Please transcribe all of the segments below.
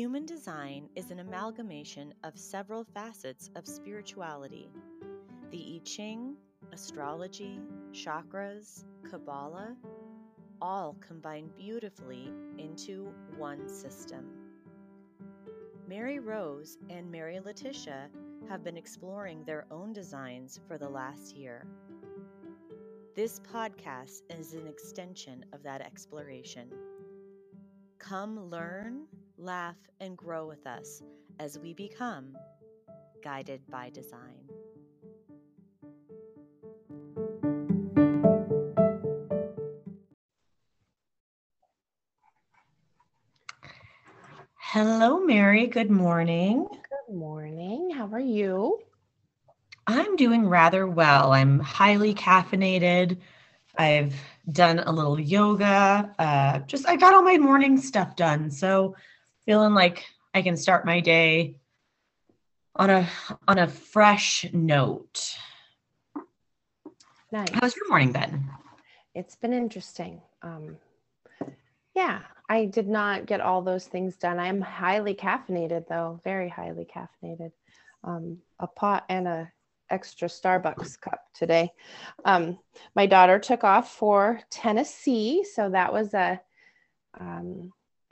Human design is an amalgamation of several facets of spirituality. The I Ching, astrology, chakras, Kabbalah, all combine beautifully into one system. Mary Rose and Mary Letitia have been exploring their own designs for the last year. This podcast is an extension of that exploration. Come learn, laugh, and grow with us as we become guided by design. Hello, Mary. Good morning. Good morning. How are you? I'm doing rather well. I'm highly caffeinated. I've done a little yoga. I got all my morning stuff done. So feeling like I can start my day on a fresh note. Nice. How's your morning been? It's been interesting. Yeah, I did not get all those things done. I'm highly caffeinated though, very highly caffeinated. A pot and a extra Starbucks cup today. My daughter took off for Tennessee, so that was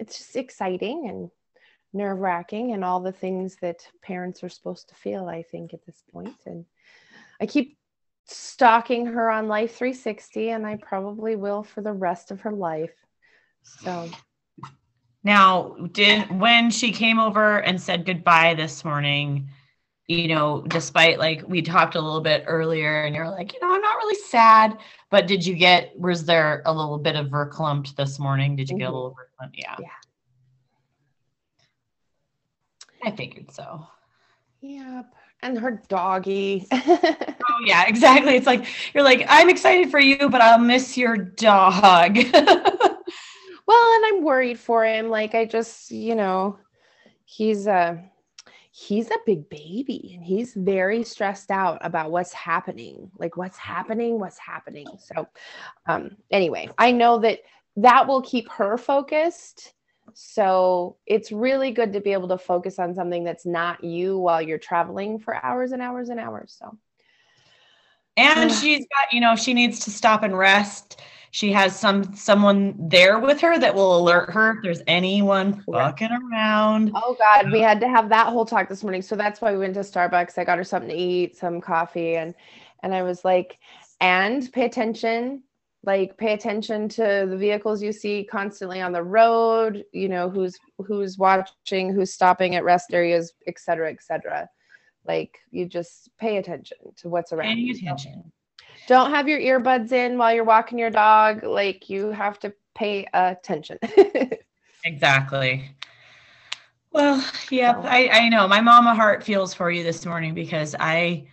it's just exciting and nerve-wracking and all the things that parents are supposed to feel, I think, at this point. And I keep stalking her on Life 360, and I probably will for the rest of her life. So now, when she came over and said goodbye this morning, despite like we talked a little bit earlier and you're like, I'm not really sad, but was there a little bit of verklempt this morning? Did you get a little verklempt? Yeah. I figured so. Yep. And her doggy. Oh yeah, exactly. It's like, you're like, I'm excited for you, but I'll miss your dog. Well, and I'm worried for him. Like I just, he's a big baby and he's very stressed out about what's happening, what's happening. So anyway, I know that will keep her focused. So it's really good to be able to focus on something that's not you while you're traveling for hours and hours and hours. So. And she's got, she needs to stop and rest. She has someone there with her that will alert her if there's anyone fucking around. Oh God, we had to have that whole talk this morning. So that's why we went to Starbucks. I got her something to eat, some coffee, and I was like, and pay attention to the vehicles you see constantly on the road, who's watching, who's stopping at rest areas, et cetera, et cetera. Like you just pay attention to what's around. Pay attention. Don't have your earbuds in while you're walking your dog. Like you have to pay attention. Exactly. Well, yeah, I know my mama heart feels for you this morning because I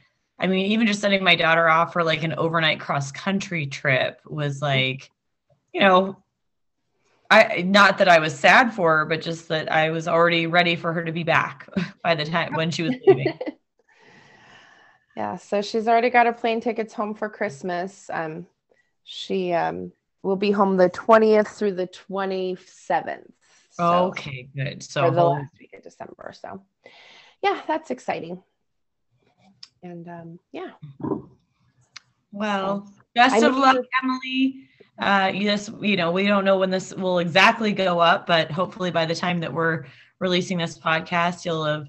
mean, even just sending my daughter off for like an overnight cross country trip was like, I, not that I was sad for her, but just that I was already ready for her to be back by the time when she was leaving. Yeah, so she's already got her plane tickets home for Christmas. She will be home the 20th through the 27th. So okay, good. So for the last week of December. So, yeah, that's exciting. And yeah. Well, best of luck, Emily. Yes, we don't know when this will exactly go up, but hopefully by the time that we're releasing this podcast, you'll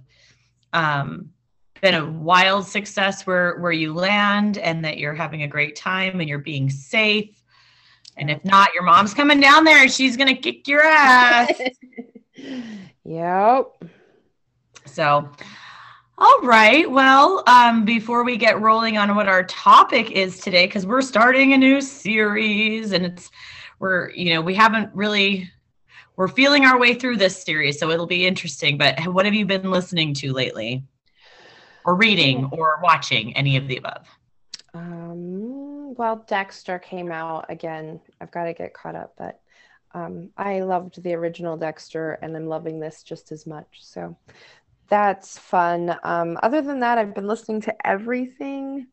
have. Been a wild success where you land and that you're having a great time and you're being safe. And if not, your mom's coming down there and she's going to kick your ass. Yep. So, all right. Well, before we get rolling on what our topic is today, because we're starting a new series and we're feeling our way through this series. So it'll be interesting, but what have you been listening to lately? Or reading or watching, any of the above? Well, Dexter came out again. I've got to get caught up, but I loved the original Dexter and I'm loving this just as much. So that's fun. Other than that, I've been listening to everything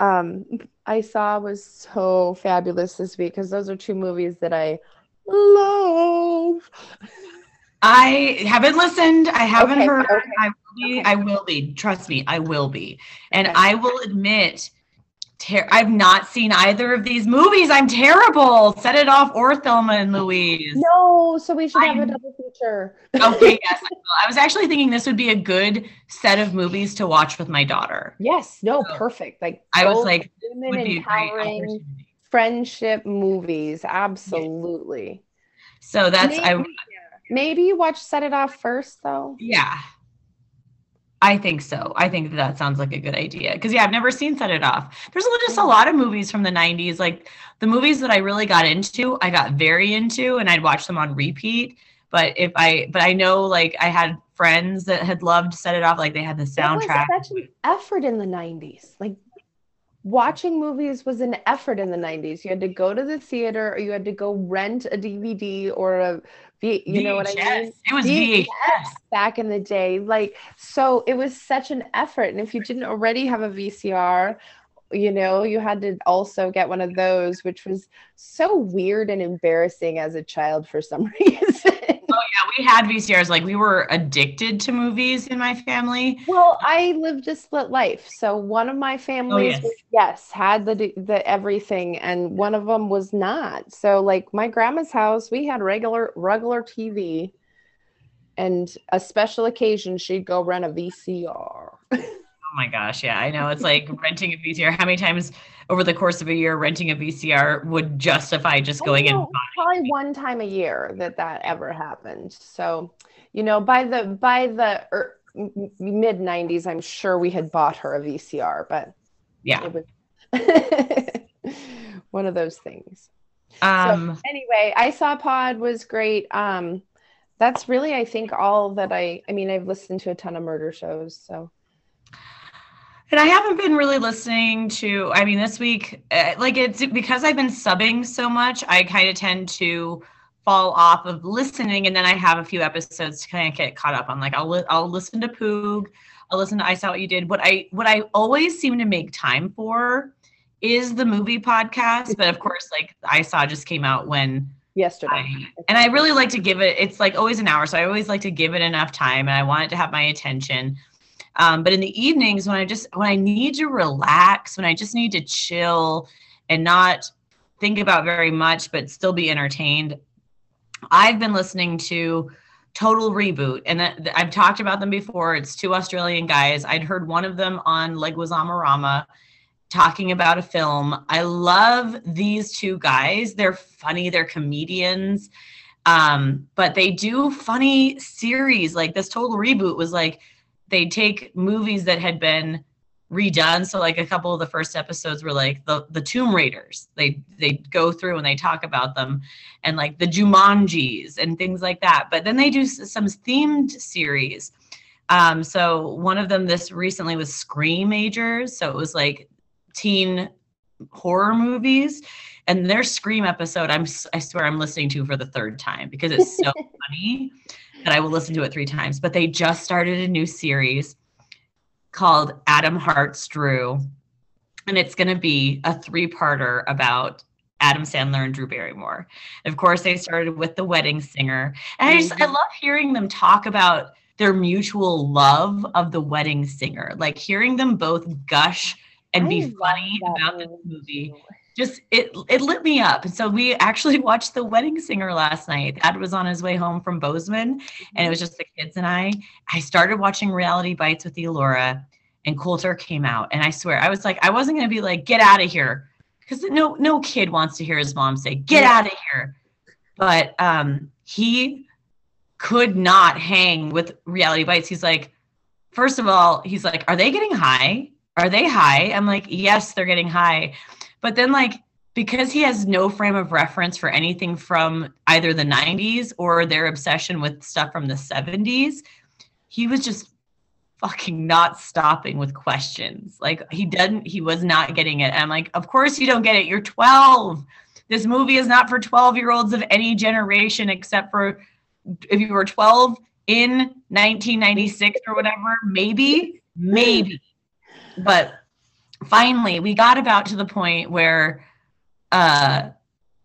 I saw was so fabulous this week because those are two movies that I love. I haven't listened. I haven't heard. Okay. I will be. Trust me, I will be. And I will admit, I've not seen either of these movies. I'm terrible. Set It Off or Thelma and Louise. No, so we should have a double feature. Okay, yes. I was actually thinking this would be a good set of movies to watch with my daughter. Yes, no, so perfect. Like I was like, women would be empowering, a great friendship movies. Absolutely. So that's maybe you watch Set It Off first, though. Yeah. I think so. I think that sounds like a good idea. Because, yeah, I've never seen Set It Off. There's just a lot of movies from the 90s. Like, the movies that I really got into, I got very into, and I'd watch them on repeat. But I know, like, I had friends that had loved Set It Off. Like, they had the soundtrack. It was such an effort in the 90s. Like, watching movies was an effort in the 90s. You had to go to the theater, or you had to go rent a DVD or a... you know what I mean? It was VHS back in the day. Like, so it was such an effort. And if you didn't already have a VCR, you know, you had to also get one of those, which was so weird and embarrassing as a child for some reason. Oh yeah, we had VCRs. Like, we were addicted to movies in my family. Well, I lived a split life, so one of my families had the everything, and one of them was not. So, like, my grandma's house, we had regular TV, and a special occasion, she'd go rent a VCR. Oh my gosh, yeah, I know. It's like renting a VCR. How many times over the course of a year renting a VCR would justify just going in? Probably one time a year that ever happened. So, you know, by the mid 90s, I'm sure we had bought her a VCR, but yeah, it was one of those things. So anyway, I Saw Pod was great. That's really, I think, all that I mean, I've listened to a ton of murder shows, so. And I haven't been really listening to, I mean, this week, like, it's because I've been subbing so much, I kind of tend to fall off of listening. And then I have a few episodes to kind of get caught up on. Like, I'll listen to Poog. I'll listen to I Saw What You Did. What I always seem to make time for is the movie podcast. But of course, like, I Saw just came out yesterday. And I really like to give it, it's like always an hour. So I always like to give it enough time, and I want it to have my attention. But in the evenings, when I need to relax, when I just need to chill and not think about very much, but still be entertained, I've been listening to Total Reboot. And I've talked about them before. It's two Australian guys. I'd heard one of them on Leguizamorama talking about a film. I love these two guys. They're funny. They're comedians. But they do funny series. Like, this Total Reboot was like, they take movies that had been redone. So, like, a couple of the first episodes were like the Tomb Raiders. They go through and they talk about them, and like the Jumanjis and things like that. But then they do some themed series. So one of them this recently was Scream Majors. So it was like teen horror movies, and their Scream episode, I swear I'm listening to for the third time because it's so funny. And I will listen to it three times. But they just started a new series called Adam Hearts Drew. And it's going to be a three-parter about Adam Sandler and Drew Barrymore. And of course, they started with The Wedding Singer. And I love hearing them talk about their mutual love of The Wedding Singer. Like, hearing them both gush and be funny about this movie. Just it lit me up. And so we actually watched The Wedding Singer last night. Dad was on his way home from Bozeman, and it was just the kids and I. I started watching Reality Bites with Elora, and Coulter came out. And I swear, I was like, I wasn't going to be like, get out of here, because no kid wants to hear his mom say, get out of here. But he could not hang with Reality Bites. He's like, first of all, he's like, are they getting high? Are they high? I'm like, yes, they're getting high. But then, like, because he has no frame of reference for anything from either the 90s or their obsession with stuff from the 70s, he was just fucking not stopping with questions. Like, he was not getting it. And I'm like, of course you don't get it. You're 12. This movie is not for 12-year-olds of any generation, except for if you were 12 in 1996 or whatever, maybe. But finally, we got about to the point where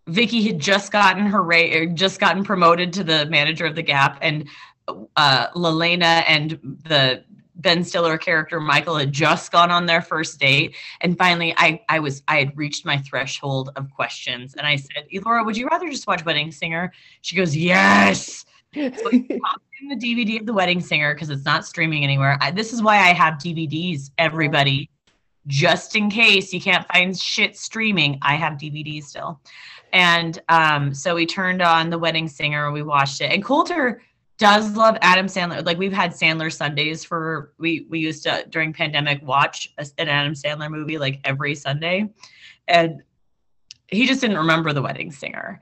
Vicky had just gotten her just gotten promoted to the manager of the Gap, and Lelena and the Ben Stiller character Michael had just gone on their first date. And finally, I had reached my threshold of questions, and I said, "Elora, would you rather just watch Wedding Singer?" She goes, "Yes." So I popped in the DVD of The Wedding Singer because it's not streaming anywhere. This is why I have DVDs, everybody. Just in case you can't find shit streaming, I have DVDs still. And so we turned on The Wedding Singer, we watched it. And Coulter does love Adam Sandler. Like, we've had Sandler Sundays for, we used to, during pandemic, watch an Adam Sandler movie like every Sunday. And he just didn't remember The Wedding Singer.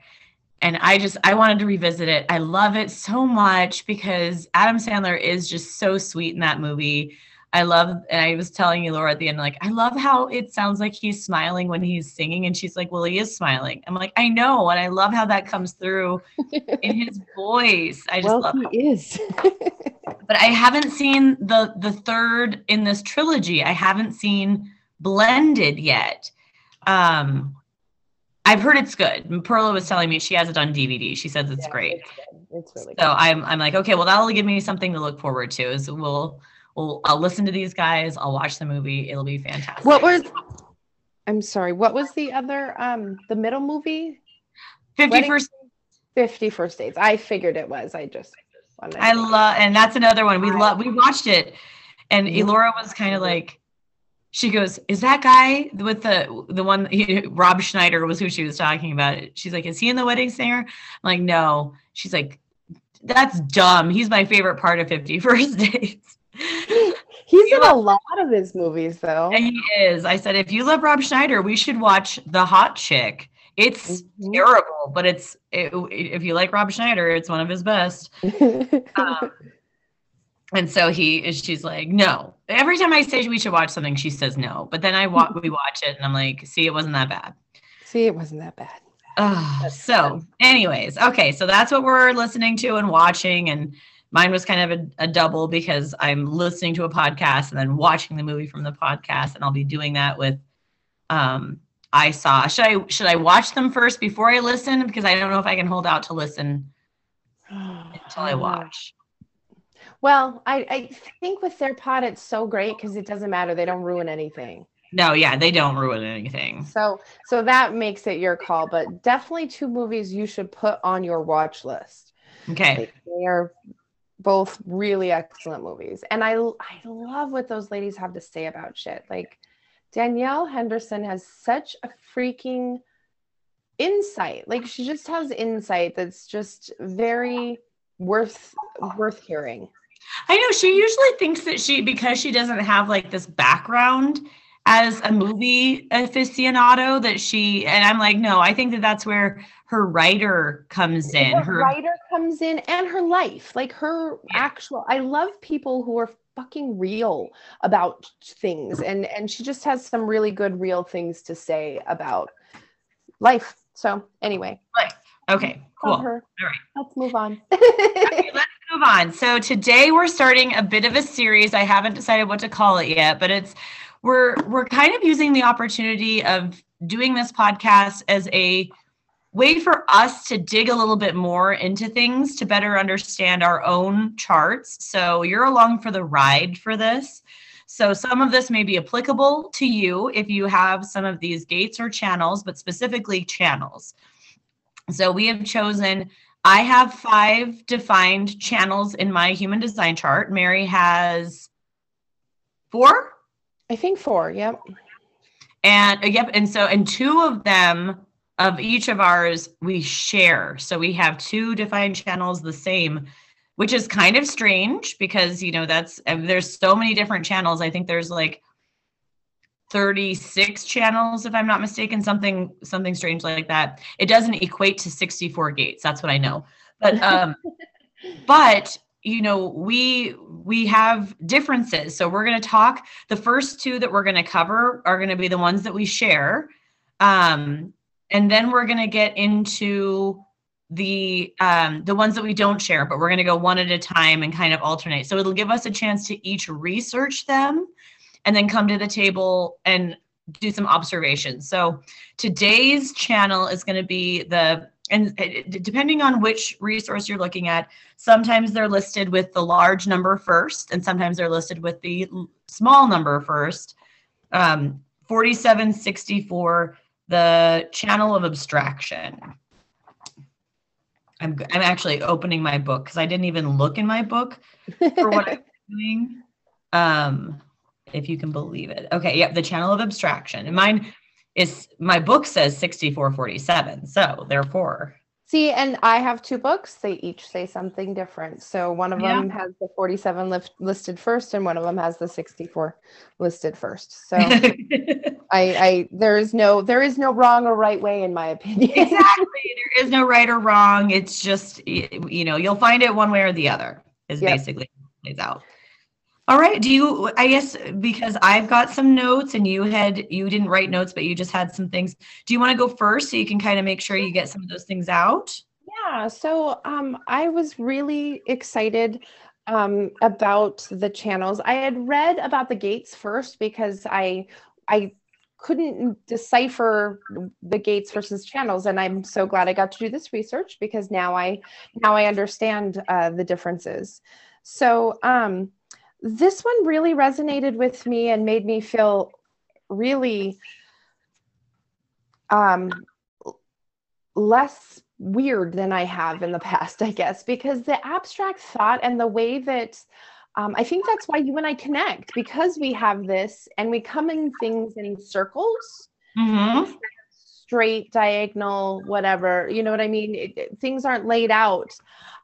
And I wanted to revisit it. I love it so much because Adam Sandler is just so sweet in that movie. And I was telling you, Laura, at the end, like, I love how it sounds like he's smiling when he's singing. And she's like, well, he is smiling. I'm like, I know. And I love how that comes through in his voice. I just love it. He is. But I haven't seen the third in this trilogy. I haven't seen Blended yet. I've heard it's good. Perla was telling me she has it on DVD. She says it's great. It's really good. So I'm like, okay, well, that'll give me something to look forward to. I'll listen to these guys. I'll watch the movie. It'll be fantastic. What was the other, the middle movie? 50 First Dates. I figured it was. And that's another one. We watched it. And Elora was kind of like, she goes, is that guy with the one, Rob Schneider was who she was talking about. She's like, is he in The Wedding Singer? I'm like, no. She's like, that's dumb. He's my favorite part of 50 First Dates. He's in a lot of his movies, though. And he is. I said, if you love Rob Schneider, we should watch The Hot Chick. It's terrible, but if you like Rob Schneider, it's one of his best. And so she's like, no. Every time I say we should watch something, she says no. But then we watch it, and I'm like, see, it wasn't that bad. Anyways, okay. So that's what we're listening to and watching. And mine was kind of a double because I'm listening to a podcast and then watching the movie from the podcast, and I'll be doing that with I Saw. Should I watch them first before I listen? Because I don't know if I can hold out to listen until I watch. Well, I think with their pod, it's so great because it doesn't matter. They don't ruin anything. No, yeah, they don't ruin anything. So that makes it your call, but definitely two movies you should put on your watch list. Okay. Like, they are both really excellent movies. And I love what those ladies have to say about shit. Like, Danielle Henderson has such a freaking insight. Like, she just has insight that's just very worth hearing. I know she usually thinks that because she doesn't have like this background as a movie aficionado and I'm like, no, I think that's where her writer comes in. Her writer comes in, and her life, like her actual, I love people who are fucking real about things. And she just has some really good, real things to say about life. So anyway. Right. Okay, cool. All right. Let's move on. Okay, let's move on. So today we're starting a bit of a series. I haven't decided what to call it yet, but we're kind of using the opportunity of doing this podcast as a way for us to dig a little bit more into things to better understand our own charts. So you're along for the ride for this. So some of this may be applicable to you if you have some of these gates or channels, but specifically channels. So we have chosen, I have 5 defined channels in my human design chart. Mary has 4? I think 4. Yep. And 2 of them, of each of ours, we share. So we have 2 defined channels the same, which is kind of strange because, there's so many different channels. I think there's like 36 channels, if I'm not mistaken, something strange like that. It doesn't equate to 64 gates. That's what I know. But, we have differences. So we're going to talk, the first 2 that we're going to cover are going to be the ones that we share. And then we're going to get into the ones that we don't share, but we're going to go one at a time and kind of alternate. So it'll give us a chance to each research them and then come to the table and do some observations. So today's channel is going to be the, and depending on which resource you're looking at, sometimes they're listed with the large number first, and sometimes they're listed with the small number first. 4764, the channel of abstraction. I'm actually opening my book because I didn't even look in my book for what I'm doing. If you can believe it. Okay, yep, the channel of abstraction. And mine is, my book says 6447, so therefore. See, and I have two books. They each say something different. So one of them has the 47 listed first, and one of them has the 64 listed first. So I there is no wrong or right way, in my opinion. Exactly. There is no right or wrong. It's just, you know, you'll find it one way or the other is basically how it plays out. All right. Do you, I guess, because I've got some notes and you had, you didn't write notes, but you just had some things. Do you want to go first so you can kind of make sure you get some of those things out? Yeah. So I was really excited about the channels. I had read about the gates first because I couldn't decipher the gates versus channels. And I'm so glad I got to do this research because now I understand the differences. So, this one really resonated with me and made me feel really less weird than I have in the past, I guess, because the abstract thought and the way that I think that's why you and I connect, because we have this and we come in things in circles, straight, diagonal, whatever, you know what I mean? Things aren't laid out.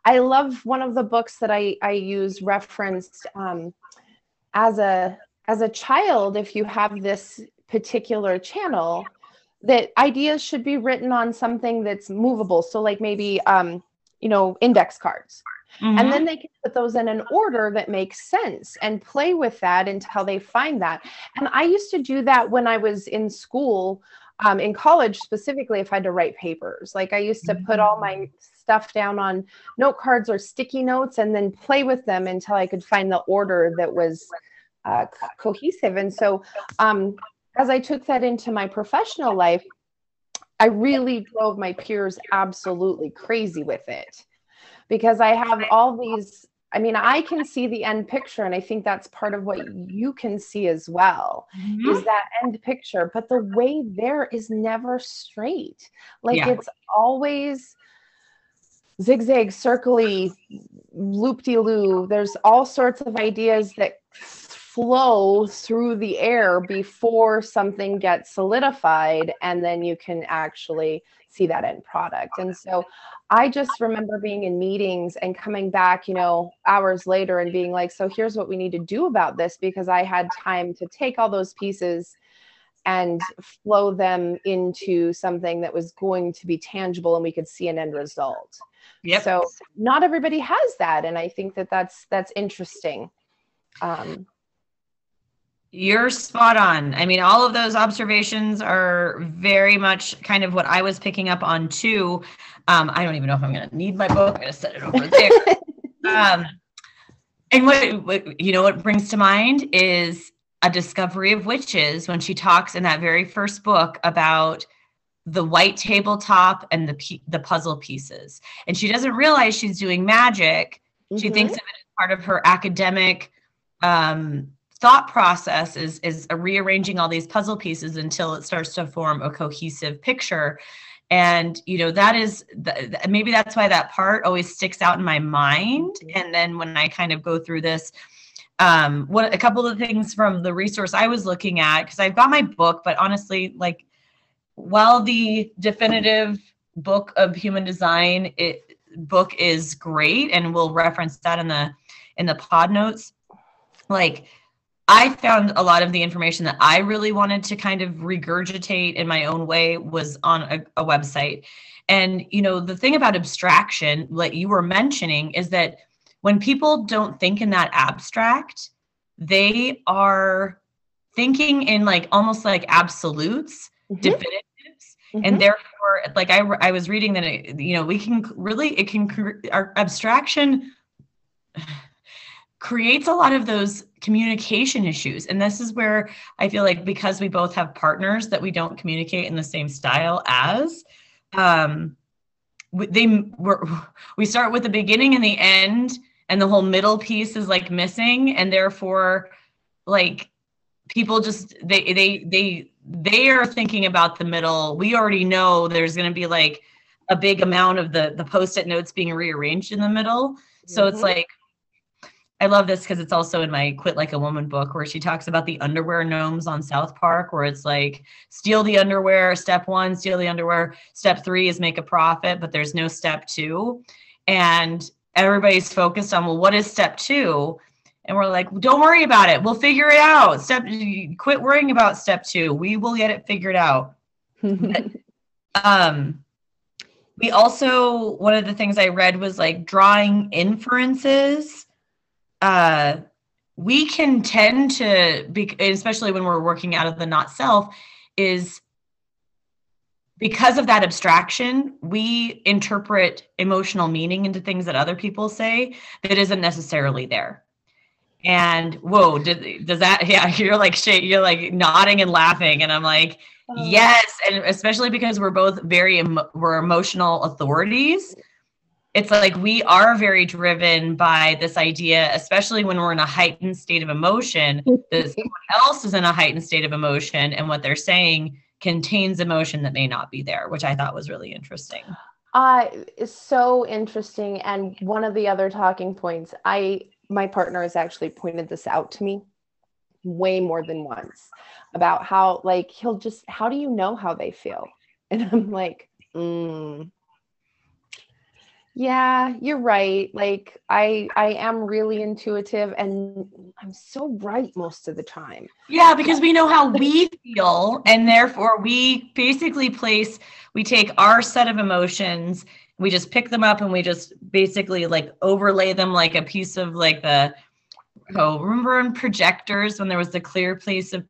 I love one of the books that I use referenced as a child, if you have this particular channel, that ideas should be written on something that's movable. So like maybe, you know, index cards. And then they can put those in an order that makes sense and play with that until they find that. And I used to do that when I was in school. In college specifically, if I had to write papers, like I used to put all my stuff down on note cards or sticky notes and then play with them until I could find the order that was cohesive. And so as I took that into my professional life, I really drove my peers absolutely crazy with it because I have all these, I mean, I can see the end picture, and I think that's part of what you can see as well, is that end picture. But the way there is never straight. Like it's always zigzag, circly, loop-de-loo. There's all sorts of ideas that flow through the air before something gets solidified, and then you can actually see that end product. And so I just remember being in meetings and coming back, you know, hours later and being like, so here's what we need to do about this, because I had time to take all those pieces and flow them into something that was going to be tangible and we could see an end result. So not everybody has that. And I think that that's interesting. You're spot on. I mean, all of those observations are very much kind of what I was picking up on too. I don't even know if I'm going to need my book. I'm going to set it over there. And what, you know, what brings to mind is A Discovery of Witches, when she talks in that very first book about the white tabletop and the puzzle pieces. And she doesn't realize she's doing magic. She thinks of it as part of her academic, thought process is rearranging all these puzzle pieces until it starts to form a cohesive picture. And, you know, that is, maybe that's why that part always sticks out in my mind. And then when I kind of go through this, a couple of things from the resource I was looking at, because I've got my book, but honestly, like, while the definitive book of human design book is great, and we'll reference that in the pod notes, like, I found a lot of the information that I really wanted to kind of regurgitate in my own way was on a website. And, you know, the thing about abstraction, like you were mentioning, is that when people don't think in that abstract, they are thinking in like almost like absolutes, definitives. And therefore, like I was reading that, it, you know, we can really, it can, our abstraction creates a lot of those communication issues. And this is where I feel like because we both have partners that we don't communicate in the same style as, we start with the beginning and the end, and the whole middle piece is like missing. And therefore, like, people just, they are thinking about the middle. We already know there's going to be like a big amount of the post-it notes being rearranged in the middle. So it's like, I love this because it's also in my Quit Like a Woman book, where she talks about the underwear gnomes on South Park, where it's like, steal the underwear, step one, steal the underwear. Step three is make a profit, but there's no step two. And everybody's focused on, well, what is step two? And we're like, don't worry about it. We'll figure it out. Quit worrying about step two. We will get it figured out. But, we also, one of the things I read was like drawing inferences. We can tend to, especially when we're working out of the not self, is because of that abstraction, we interpret emotional meaning into things that other people say that isn't necessarily there. And whoa, does that, yeah, you're like, shit, you're like nodding and laughing. And I'm like, yes. And especially because we're both we're emotional authorities. It's like, we are very driven by this idea, especially when we're in a heightened state of emotion, that someone else is in a heightened state of emotion and what they're saying contains emotion that may not be there, which I thought was really interesting. It's so interesting. And one of the other talking points, my partner has actually pointed this out to me way more than once, about how, like, he'll just, how do you know how they feel? And I'm like, yeah, you're right. Like I am really intuitive and I'm so right most of the time. Yeah, because we know how we feel, and therefore we basically we take our set of emotions, we just pick them up and we just basically like overlay them like a piece of like the, remember in projectors when there was the clear piece of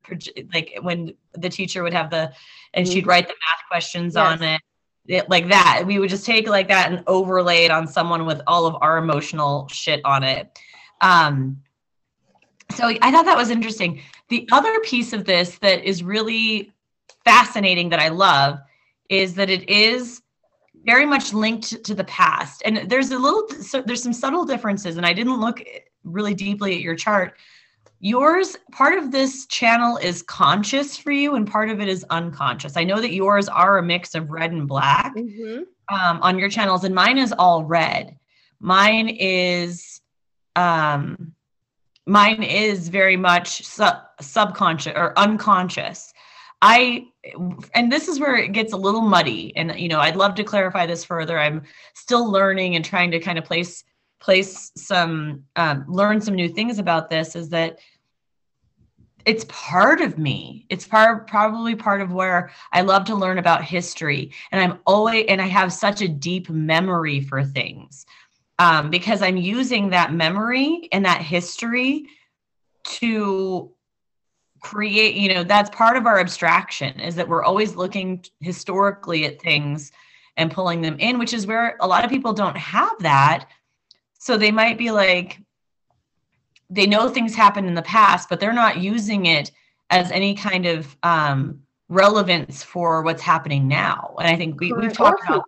like when the teacher would have the, and she'd write the math questions on it. Like that, we would just take like that and overlay it on someone with all of our emotional shit on it. So I thought that was interesting. The other piece of this that is really fascinating that I love is that it is very much linked to the past. And there's some subtle differences, and I didn't look really deeply at your chart. Yours, part of this channel is conscious for you and part of it is unconscious. I know that yours are a mix of red and black on your channels, and mine is all red. Mine is very much subconscious or unconscious. And this is where it gets a little muddy, and I'd love to clarify this further. I'm still learning and trying to kind of learn some new things about this, is that it's part of me. It's probably part of where I love to learn about history. And I have such a deep memory for things because I'm using that memory and that history to create, that's part of our abstraction, is that we're always looking historically at things and pulling them in, which is where a lot of people don't have that. So they might be like, they know things happened in the past, but they're not using it as any kind of relevance for what's happening now. And I think we've talked about,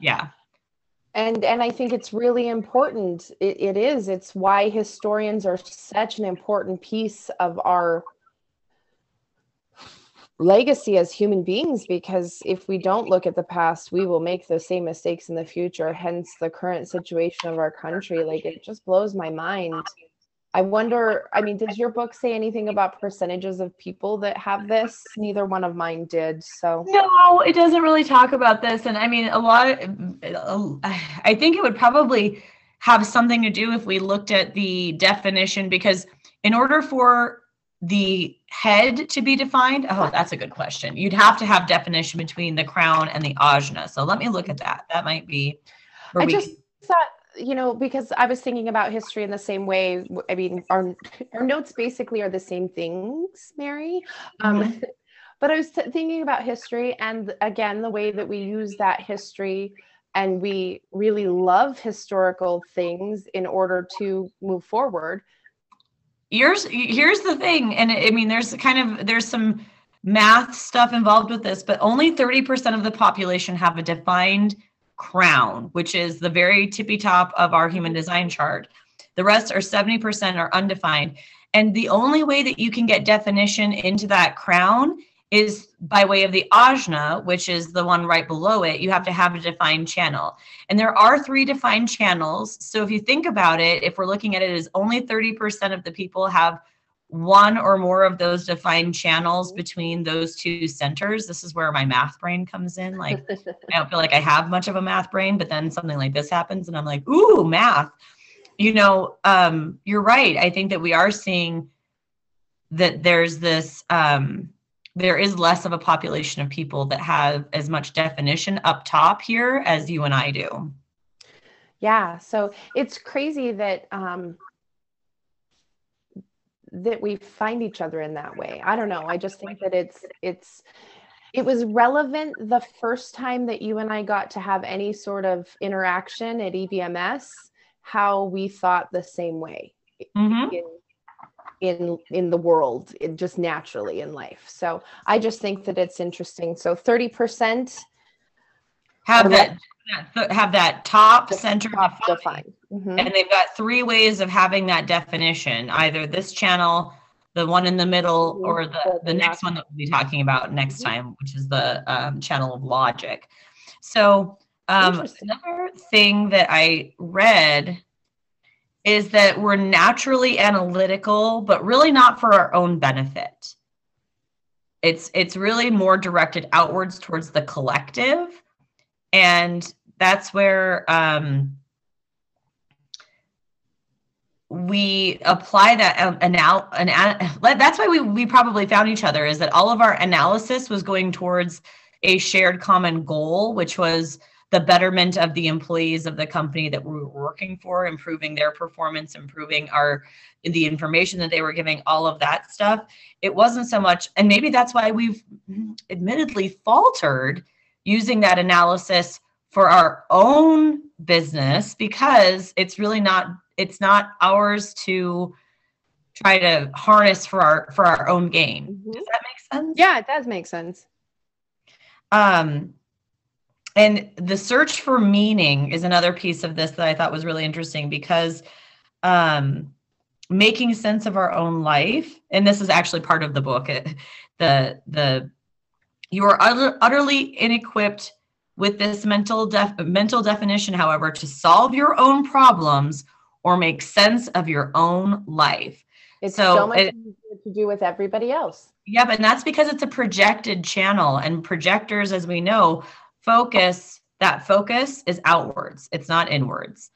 yeah. And I think it's really important. It's why historians are such an important piece of our legacy as human beings, because if we don't look at the past, we will make those same mistakes in the future, hence the current situation of our country. Like, it just blows my mind. I wonder, does your book say anything about percentages of people that have this? Neither one of mine did, so. No, it doesn't really talk about this. And I think it would probably have something to do if we looked at the definition, because in order for the head to be defined, oh, that's a good question. You'd have to have definition between the crown and the ajna. So let me look at that. That might be. I just thought, because I was thinking about history in the same way. Our notes basically are the same things, Mary. But I was thinking about history, and again, the way that we use that history and we really love historical things in order to move forward. Here's the thing. And I mean, there's some math stuff involved with this, but only 30% of the population have a defined crown, which is the very tippy top of our human design chart. The rest are 70% are undefined. And the only way that you can get definition into that crown is by way of the ajna, which is the one right below it. You have to have a defined channel. And there are 3 defined channels. So if you think about it, if we're looking at it as only 30% of the people have one or more of those defined channels between those 2 centers. This is where my math brain comes in. Like, I don't feel like I have much of a math brain, but then something like this happens and I'm like, ooh, math. You know, you're right. I think that we are seeing that there's this, there is less of a population of people that have as much definition up top here as you and I do. Yeah. So it's crazy that, that we find each other in that way. I don't know. I just think that it was relevant the first time that you and I got to have any sort of interaction at EBMS, how we thought the same way in the world, it just naturally in life. So I just think that it's interesting. So 30% have that top center defined. Mm-hmm. And they've got 3 ways of having that definition, either this channel, the one in the middle, or the next one that we'll be talking about next time, which is the channel of logic. So another thing that I read is that we're naturally analytical, but really not for our own benefit. It's really more directed outwards towards the collective. And that's where we apply that that's why we probably found each other, is that all of our analysis was going towards a shared common goal, which was the betterment of the employees of the company that we were working for, improving their performance, improving the information that they were giving, all of that stuff. It wasn't so much, and maybe that's why we've admittedly faltered using that analysis for our own business, because it's really not, it's not ours to try to harness for our own gain. Mm-hmm. Does that make sense? Yeah, it does make sense. And the search for meaning is another piece of this that I thought was really interesting, because making sense of our own life, and this is actually part of the book, you are utterly inequipped with this mental definition, however, to solve your own problems or make sense of your own life. It's so much easier to do with everybody else. Yeah, but that's because it's a projected channel, and projectors, as we know, focus is outwards. It's not inwards.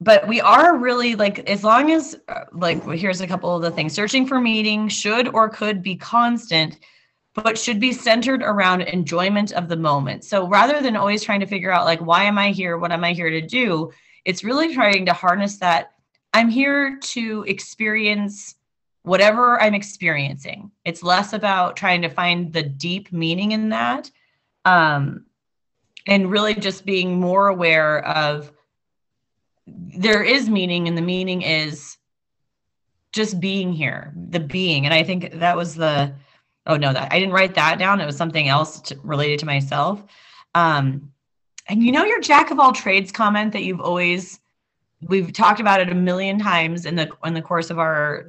But we are really, like, as long as, like, here's a couple of the things. Searching for meaning should or could be constant, but should be centered around enjoyment of the moment. So rather than always trying to figure out, like, why am I here? What am I here to do? It's really trying to harness that I'm here to experience whatever I'm experiencing. It's less about trying to find the deep meaning in that, and really just being more aware of there is meaning, and the meaning is just being here, the being. And I think that was the, oh no, that I didn't write that down. It was something else related to myself. And you know, your jack of all trades comment that you've always, we've talked about it a million times in the course of our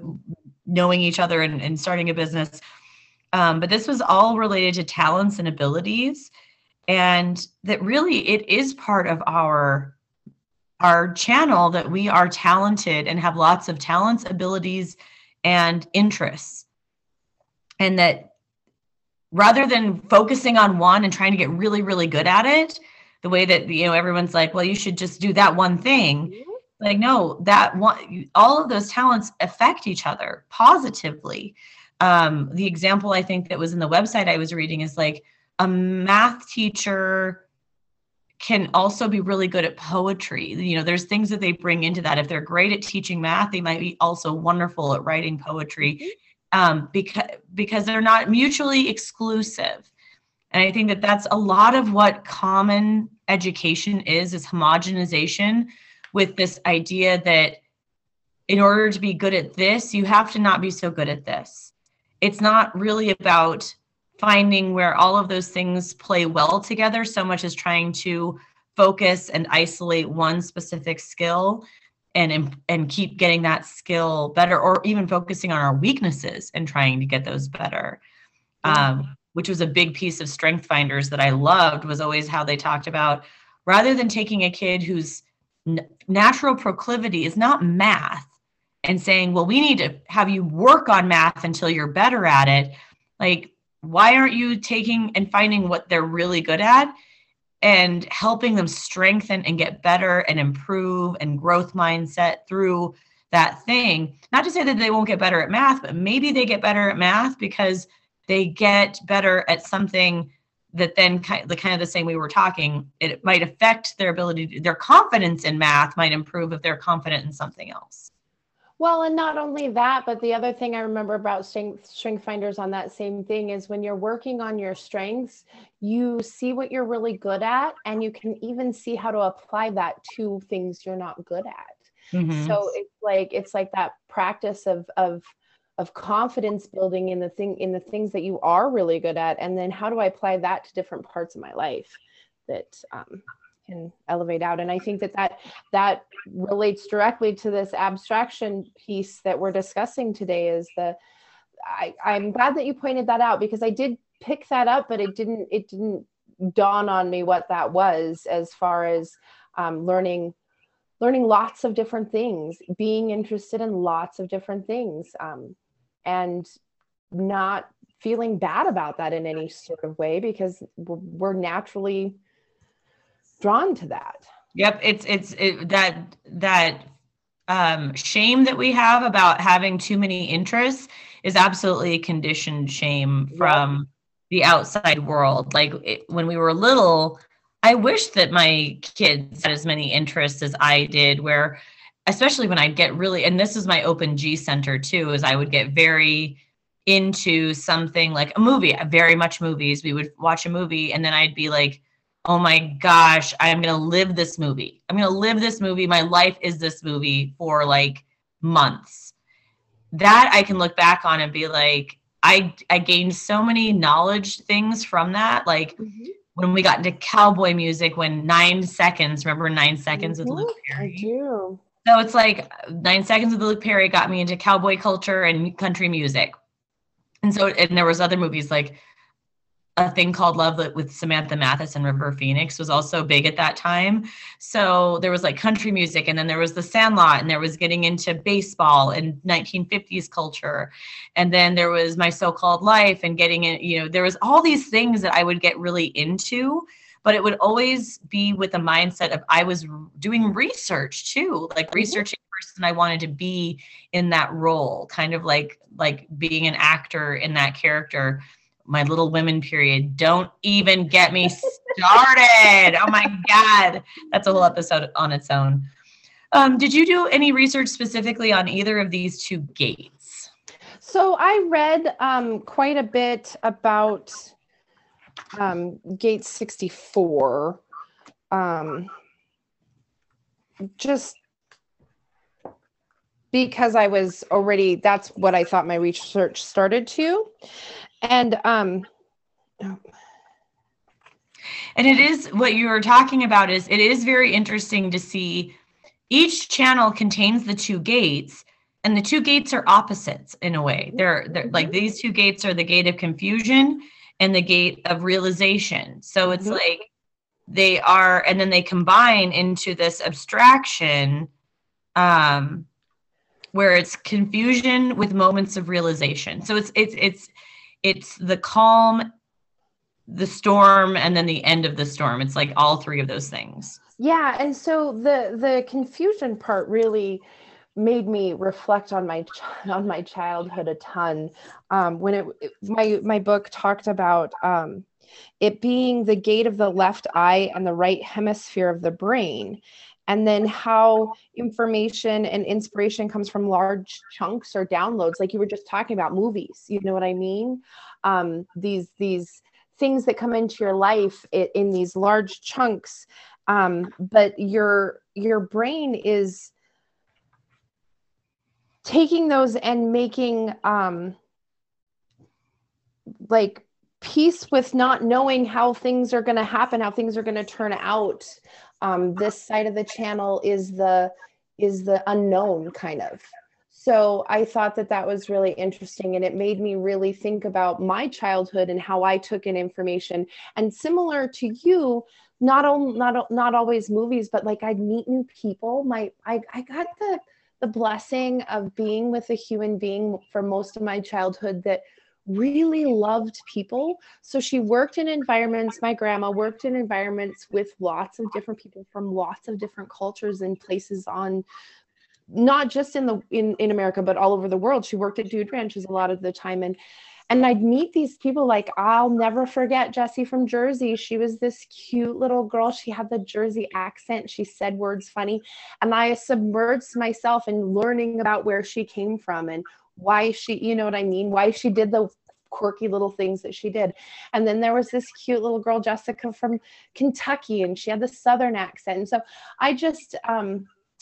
knowing each other and starting a business. But this was all related to talents and abilities, and that really it is part of our channel that we are talented and have lots of talents, abilities, and interests. And that rather than focusing on one and trying to get really, really good at it, the way that, you know, everyone's like, well, you should just do that one thing. Like, no, that one, all of those talents affect each other positively. The example I think that was in the website I was reading is like a math teacher can also be really good at poetry. You know, there's things that they bring into that. If they're great at teaching math, they might be also wonderful at writing poetry, because they're not mutually exclusive. And I think that that's a lot of what common education is homogenization with this idea that in order to be good at this, you have to not be so good at this. It's not really about finding where all of those things play well together so much as trying to focus and isolate one specific skill and keep getting that skill better, or even focusing on our weaknesses and trying to get those better, which was a big piece of Strength Finders that I loved, was always how they talked about, rather than taking a kid whose natural proclivity is not math and saying, well, we need to have you work on math until you're better at it. Like, why aren't you taking and finding what they're really good at and helping them strengthen and get better and improve and growth mindset through that thing? Not to say that they won't get better at math, but maybe they get better at math because they get better at something that then kind of the same way we were talking, it might affect their ability, their confidence in math might improve if they're confident in something else. Well, and not only that, but the other thing I remember about Strength Finders on that same thing is when you're working on your strengths, you see what you're really good at, and you can even see how to apply that to things you're not good at. Mm-hmm. So it's like that practice of confidence building in the things that you are really good at, and then how do I apply that to different parts of my life that can elevate out. And I think that relates directly to this abstraction piece that we're discussing today. Is the I'm glad that you pointed that out, because I did pick that up, but it didn't dawn on me what that was, as far as learning lots of different things, being interested in lots of different things, and not feeling bad about that in any sort of way, because we're naturally drawn to that. Yep. That shame that we have about having too many interests is absolutely conditioned shame from the outside world. Like when we were little, I wish that my kids had as many interests as I did, where, especially when I'd get really, and this is my open G center too, is I would get very into something like a movie, very much movies. We would watch a movie and then I'd be like, oh my gosh, I'm going to live this movie. I'm going to live this movie. My life is this movie for like months. That I can look back on and be like, I gained so many knowledge things from that. Like when we got into cowboy music, when 9 Seconds, remember 9 Seconds with Luke Perry? I do. So it's like 9 Seconds with Luke Perry got me into cowboy culture and country music. And there was other movies like, a thing called Love with Samantha Mathis and River Phoenix was also big at that time. So there was like country music, and then there was The Sandlot, and there was getting into baseball and 1950s culture. And then there was My So-Called Life and getting in, you know, there was all these things that I would get really into, but it would always be with the mindset of I was doing research too, like researching the person I wanted to be in that role, kind of like being an actor in that character. My Little Women period. Don't even get me started. Oh my God. That's a whole episode on its own. Did you do any research specifically on either of these two gates? So I read quite a bit about gate 64. Just because I was already, that's what I thought my research started to. And it is what you were talking about is it is very interesting to see each channel contains the two gates, and the two gates are opposites in a way. They're like these two gates are the gate of confusion and the gate of realization. So it's like they are, and then they combine into this abstraction where it's confusion with moments of realization. So it's the calm, the storm, and then the end of the storm. It's like all three of those things. Yeah. And so the confusion part really made me reflect on my childhood a ton. When my book talked about it being the gate of the left eye and the right hemisphere of the brain, and then how information and inspiration comes from large chunks or downloads, like you were just talking about movies, you know what I mean? These things that come into your life in these large chunks. But your brain is taking those and making like peace with not knowing how things are going to happen, how things are going to turn out. This side of the channel is the unknown kind of. So I thought that that was really interesting, and it made me really think about my childhood and how I took in information. And similar to you, not always movies, but like I'd meeting people. I got the blessing of being with a human being for most of my childhood that really loved people. So she worked in environments, my grandma worked in environments with lots of different people from lots of different cultures and places on, not just in America, but all over the world. She worked at dude ranches a lot of the time. And I'd meet these people, like, I'll never forget Jessie from Jersey. She was this cute little girl. She had the Jersey accent. She said words funny. And I submerged myself in learning about where she came from and why she, you know what I mean? Why she did the quirky little things that she did. And then there was this cute little girl, Jessica from Kentucky, and she had the Southern accent. And so I just,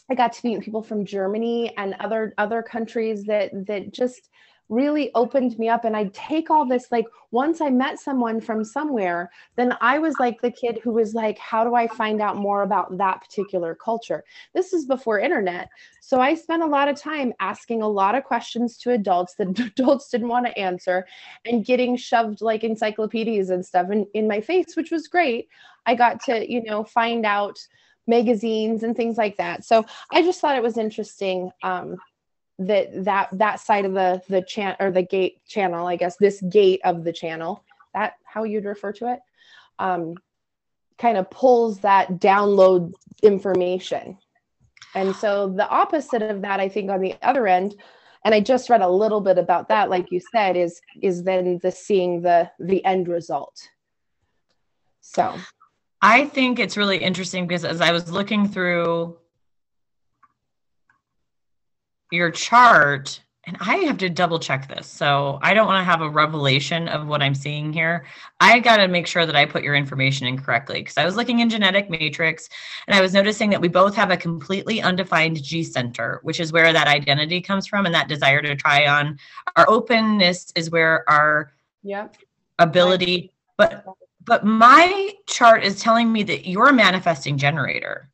I got to meet people from Germany and other countries that just really opened me up. And I'd take all this, like, once I met someone from somewhere, then I was like the kid who was like, how do I find out more about that particular culture? This is before internet. So I spent a lot of time asking a lot of questions to adults that adults didn't want to answer, and getting shoved like encyclopedias and stuff in my face, which was great. I got to, you know, find out magazines and things like that. So I just thought it was interesting that side of the channel, or the gate channel, I guess, this gate of the channel, that how you'd refer to it, kind of pulls that download information. And so the opposite of that, I think, on the other end, and I just read a little bit about that, like you said, is then the seeing the end result. So I think it's really interesting, because as I was looking through your chart, and I have to double check this, so I don't want to have a revelation of what I'm seeing here. I got to make sure that I put your information in correctly, because I was looking in Genetic Matrix, and I was noticing that we both have a completely undefined G center, which is where that identity comes from, and that desire to try on. Our openness is where our ability, but my chart is telling me that you're a manifesting generator.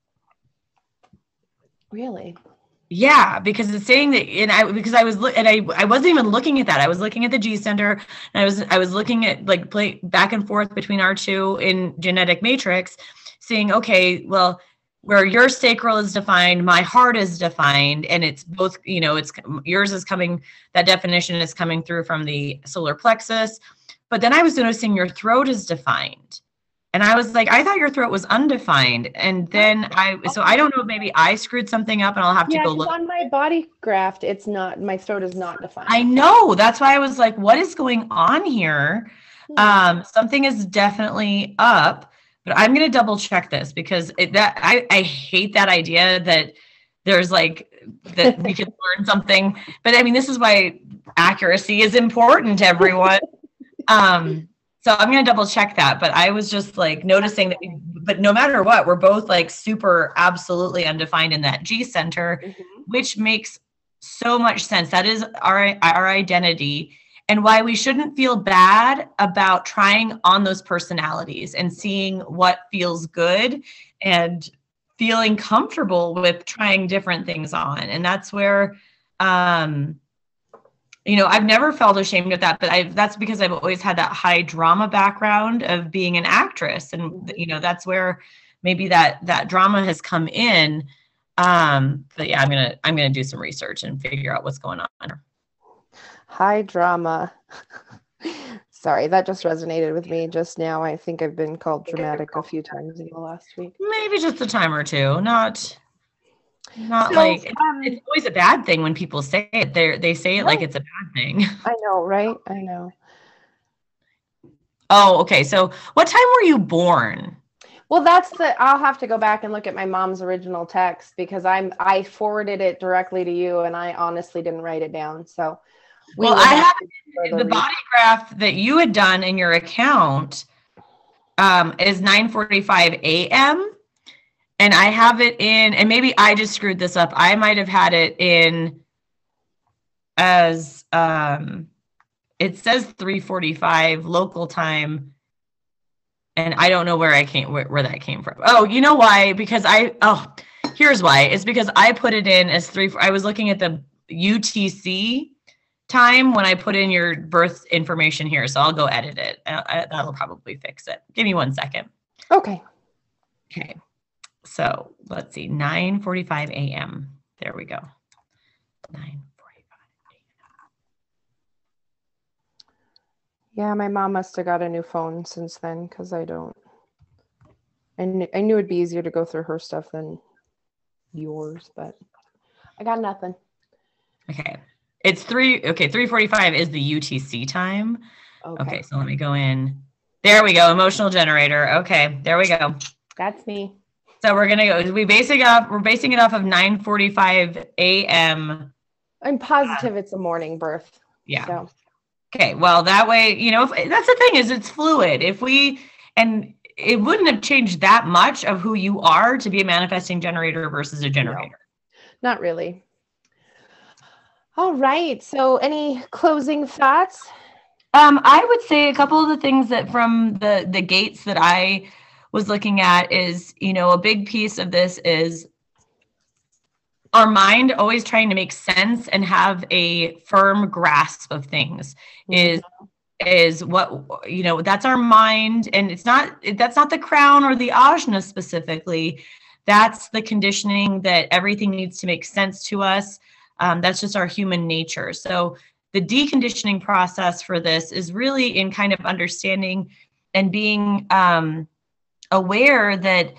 Really? Yeah, because it's saying that, I wasn't even looking at that. I was looking at the G center, and I was looking at, like, play back and forth between our two in Genetic Matrix, seeing, okay, well, where your sacral is defined, my heart is defined, and it's both, you know, it's yours is coming, that definition is coming through from the solar plexus. But then I was noticing your throat is defined. And I was like, I thought your throat was undefined. And then so I don't know, maybe I screwed something up, and I'll have to go look. On my body graph, it's not, my throat is not defined. I know. That's why I was like, what is going on here? Something is definitely up, but I'm going to double check this, because I hate that idea that there's like, that we could learn something. But I mean, this is why accuracy is important, everyone. So I'm going to double check that, but I was just like noticing that, but no matter what, we're both like super absolutely undefined in that G center, which makes so much sense. That is our identity, and why we shouldn't feel bad about trying on those personalities and seeing what feels good and feeling comfortable with trying different things on. And that's where, you know, I've never felt ashamed of that, but that's because I've always had that high drama background of being an actress. And, you know, that's where maybe that drama has come in. But yeah, I'm going to do some research and figure out what's going on. High drama. Sorry, that just resonated with me just now. I think I've been called dramatic a few times in the last week. Maybe just a time or two, not so, like it's always a bad thing when people say it. They say it like it's a bad thing. I know, right? I know. Oh, okay. So what time were you born? Well, I'll have to go back and look at my mom's original text, because I forwarded it directly to you, and I honestly didn't write it down. So I have it the body graph that you had done in your account is 9:45 a.m. and I have it in, and maybe I just screwed this up. I might have had it in as it says 3:45 local time, and I don't know where I came where that came from. Oh, you know why? Because here's why. It's because I put it in as I was looking at the UTC time when I put in your birth information here. So I'll go edit it. That'll probably fix it. Give me 1 second. Okay. Okay. So let's see. 9:45 a.m. There we go. 9:45 a.m. Yeah, my mom must have got a new phone since then, because I don't. And I knew it'd be easier to go through her stuff than yours, but I got nothing. Okay. It's 3:45 is the UTC time. Okay, so let me go in. There we go. Emotional generator. Okay, there we go. That's me. So we're gonna go. We're basing it off of 9:45 a.m. I'm positive it's a morning birth. Yeah. So. Okay. Well, that way, you know, that's the thing is it's fluid. It wouldn't have changed that much of who you are to be a manifesting generator versus a generator. No, not really. All right. So any closing thoughts? I would say a couple of the things that from the gates that I was looking at is, you know, a big piece of this is our mind always trying to make sense and have a firm grasp of things is what, you know, that's our mind. And that's not the crown or the ajna specifically. That's the conditioning that everything needs to make sense to us. That's just our human nature. So the deconditioning process for this is really in kind of understanding and being aware that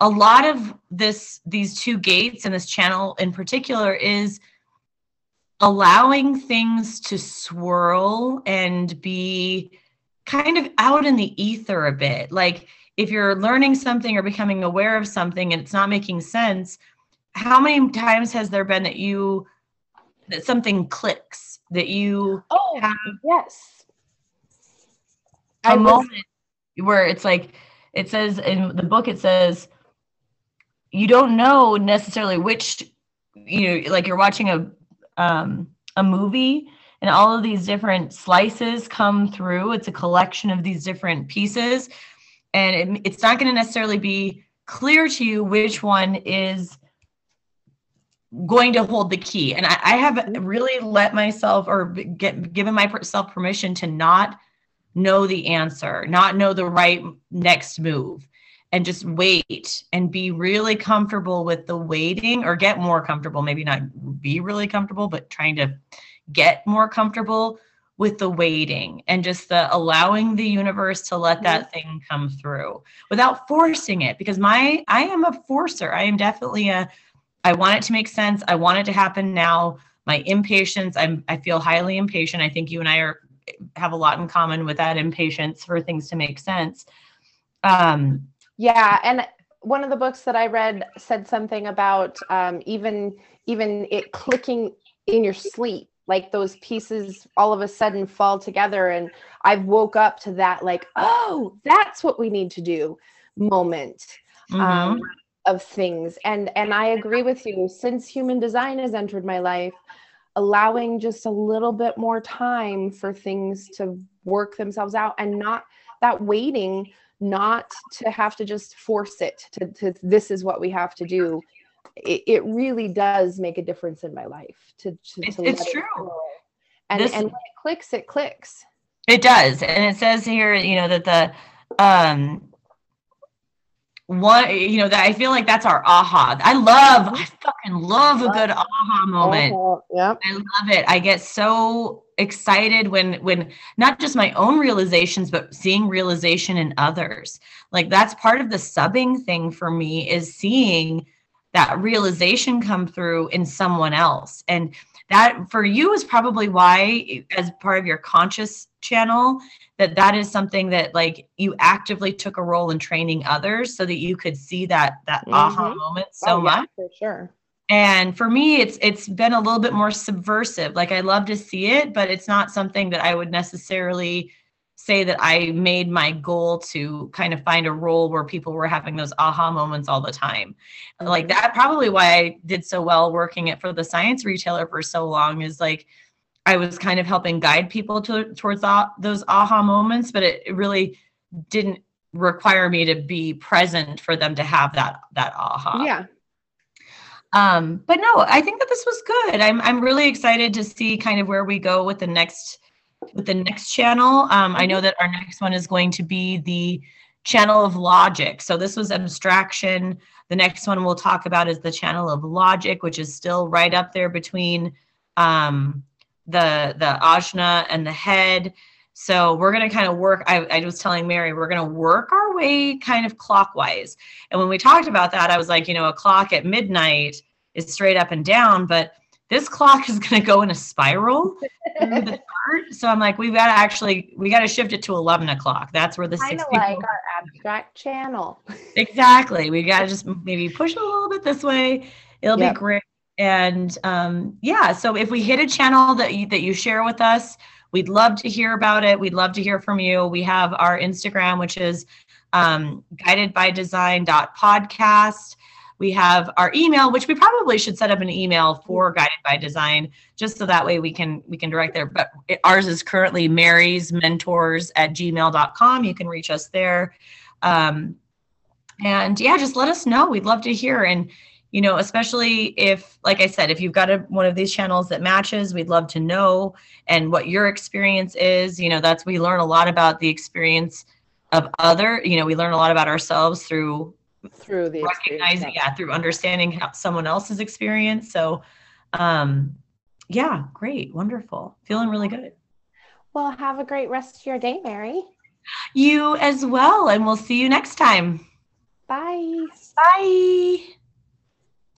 a lot of these two gates and this channel in particular is allowing things to swirl and be kind of out in the ether a bit. Like if you're learning something or becoming aware of something and it's not making sense, how many times has there been that something clicks, that you have a moment where it's like, it says in the book, it says, you don't know necessarily which, you know, like you're watching a movie and all of these different slices come through. It's a collection of these different pieces, and it's not going to necessarily be clear to you which one is going to hold the key. And I have really let myself or given myself permission to not know the answer, not know the right next move, and just wait and be really comfortable with the waiting, or get more comfortable, maybe not be really comfortable, but trying to get more comfortable with the waiting and just the allowing the universe to let that thing come through without forcing it. Because I am a forcer. I am definitely I want it to make sense. I want it to happen now. My impatience, I feel highly impatient. I think you and I have a lot in common with that impatience for things to make sense. Yeah. And one of the books that I read said something about even it clicking in your sleep, like those pieces all of a sudden fall together. And I woke up to that, like, oh, that's what we need to do moment. Of things. And I agree with you. Since human design has entered my life, allowing just a little bit more time for things to work themselves out, and not that waiting, not to have to just force it to this is what we have to do. It really does make a difference in my life. It's true. And when it clicks, it clicks. It does. And it says here, you know, that the, that I feel like that's our aha. I fucking love a good aha moment. Yep. I love it. I get so excited when not just my own realizations, but seeing realization in others. Like that's part of the subbing thing for me, is seeing that realization come through in someone else. And that for you is probably why, as part of your conscious channel, that is something that like you actively took a role in training others so that you could see that aha moment so much. For sure. And for me, it's been a little bit more subversive. Like, I love to see it, but it's not something that I would necessarily say that I made my goal to kind of find a role where people were having those aha moments all the time. Like, that probably why I did so well working it for the science retailer for so long, is like, I was kind of helping guide people towards those aha moments, but it really didn't require me to be present for them to have that aha. Yeah. But no, I think that this was good. I'm really excited to see kind of where we go with the next channel. I know that our next one is going to be the channel of logic. So this was abstraction. The next one we'll talk about is the channel of logic, which is still right up there between the ajna and the head. So we're going to kind of work, I was telling Mary, we're going to work our way kind of clockwise. And when we talked about that, I was like, a clock at midnight is straight up and down, but this clock is going to go in a spiral through the chart. So I'm like, we got to shift it to 11 o'clock. That's where the 6 people. Kind of like our abstract channel. Exactly. We got to just maybe push it a little bit this way. It'll be great. And yeah, so if we hit a channel that you share with us, we'd love to hear about it. We'd love to hear from you. We have our Instagram, which is guidedbydesign.podcast. We have our email, which we probably should set up an email for Guided by Design, just so that way we can direct there. But ours is currently marysmentors@gmail.com. You can reach us there. And yeah, just let us know. We'd love to hear. And, especially if, like I said, if you've got one of these channels that matches, we'd love to know and what your experience is. We learn a lot about the experience of other, we learn a lot about ourselves through the recognizing, through understanding how someone else's experience. So, yeah, great. Wonderful. Feeling really good. Well, have a great rest of your day, Mary. You as well. And we'll see you next time. Bye. Bye.